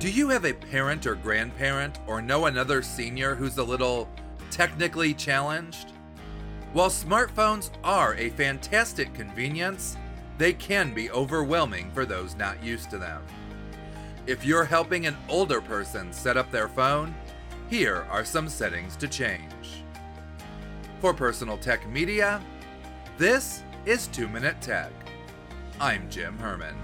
Do you have a parent or grandparent or know another senior who's a little technically challenged? While smartphones are a fantastic convenience, they can be overwhelming for those not used to them. If you're helping an older person set up their phone, here are some settings to change. For Personal Tech Media, this is 2 Minute Tech. I'm Jim Herman.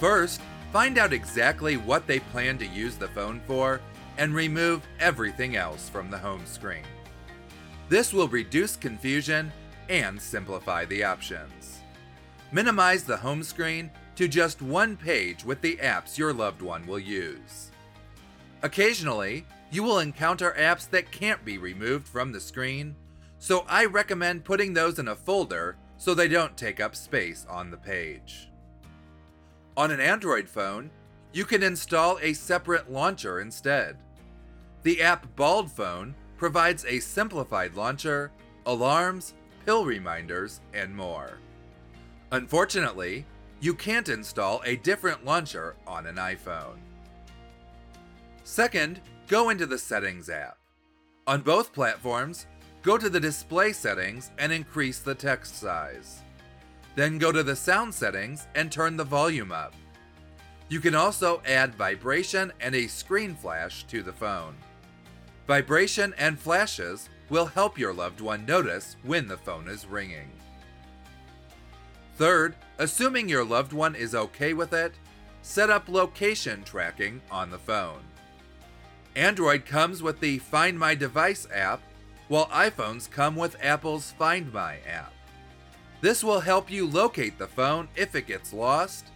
First, find out exactly what they plan to use the phone for and remove everything else from the home screen. This will reduce confusion and simplify the options. Minimize the home screen to just one page with the apps your loved one will use. Occasionally, you will encounter apps that can't be removed from the screen, so I recommend putting those in a folder so they don't take up space on the page. On an Android phone, you can install a separate launcher instead. The app Bald Phone provides a simplified launcher, alarms, pill reminders, and more. Unfortunately, you can't install a different launcher on an iPhone. Second, go into the Settings app. On both platforms, go to the Display settings and increase the text size. Then go to the sound settings and turn the volume up. You can also add vibration and a screen flash to the phone. Vibration and flashes will help your loved one notice when the phone is ringing. Third, assuming your loved one is okay with it, set up location tracking on the phone. Android comes with the Find My Device app, while iPhones come with Apple's Find My app. This will help you locate the phone if it gets lost,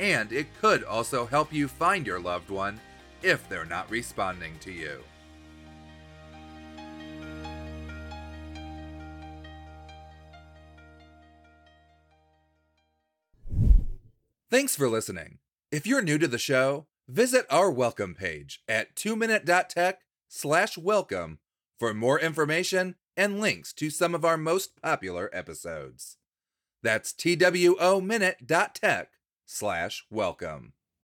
and it could also help you find your loved one if they're not responding to you. Thanks for listening. If you're new to the show, visit our welcome page at 2minute.tech/welcome for more information and links to some of our most popular episodes. That's TWOminute.tech/welcome.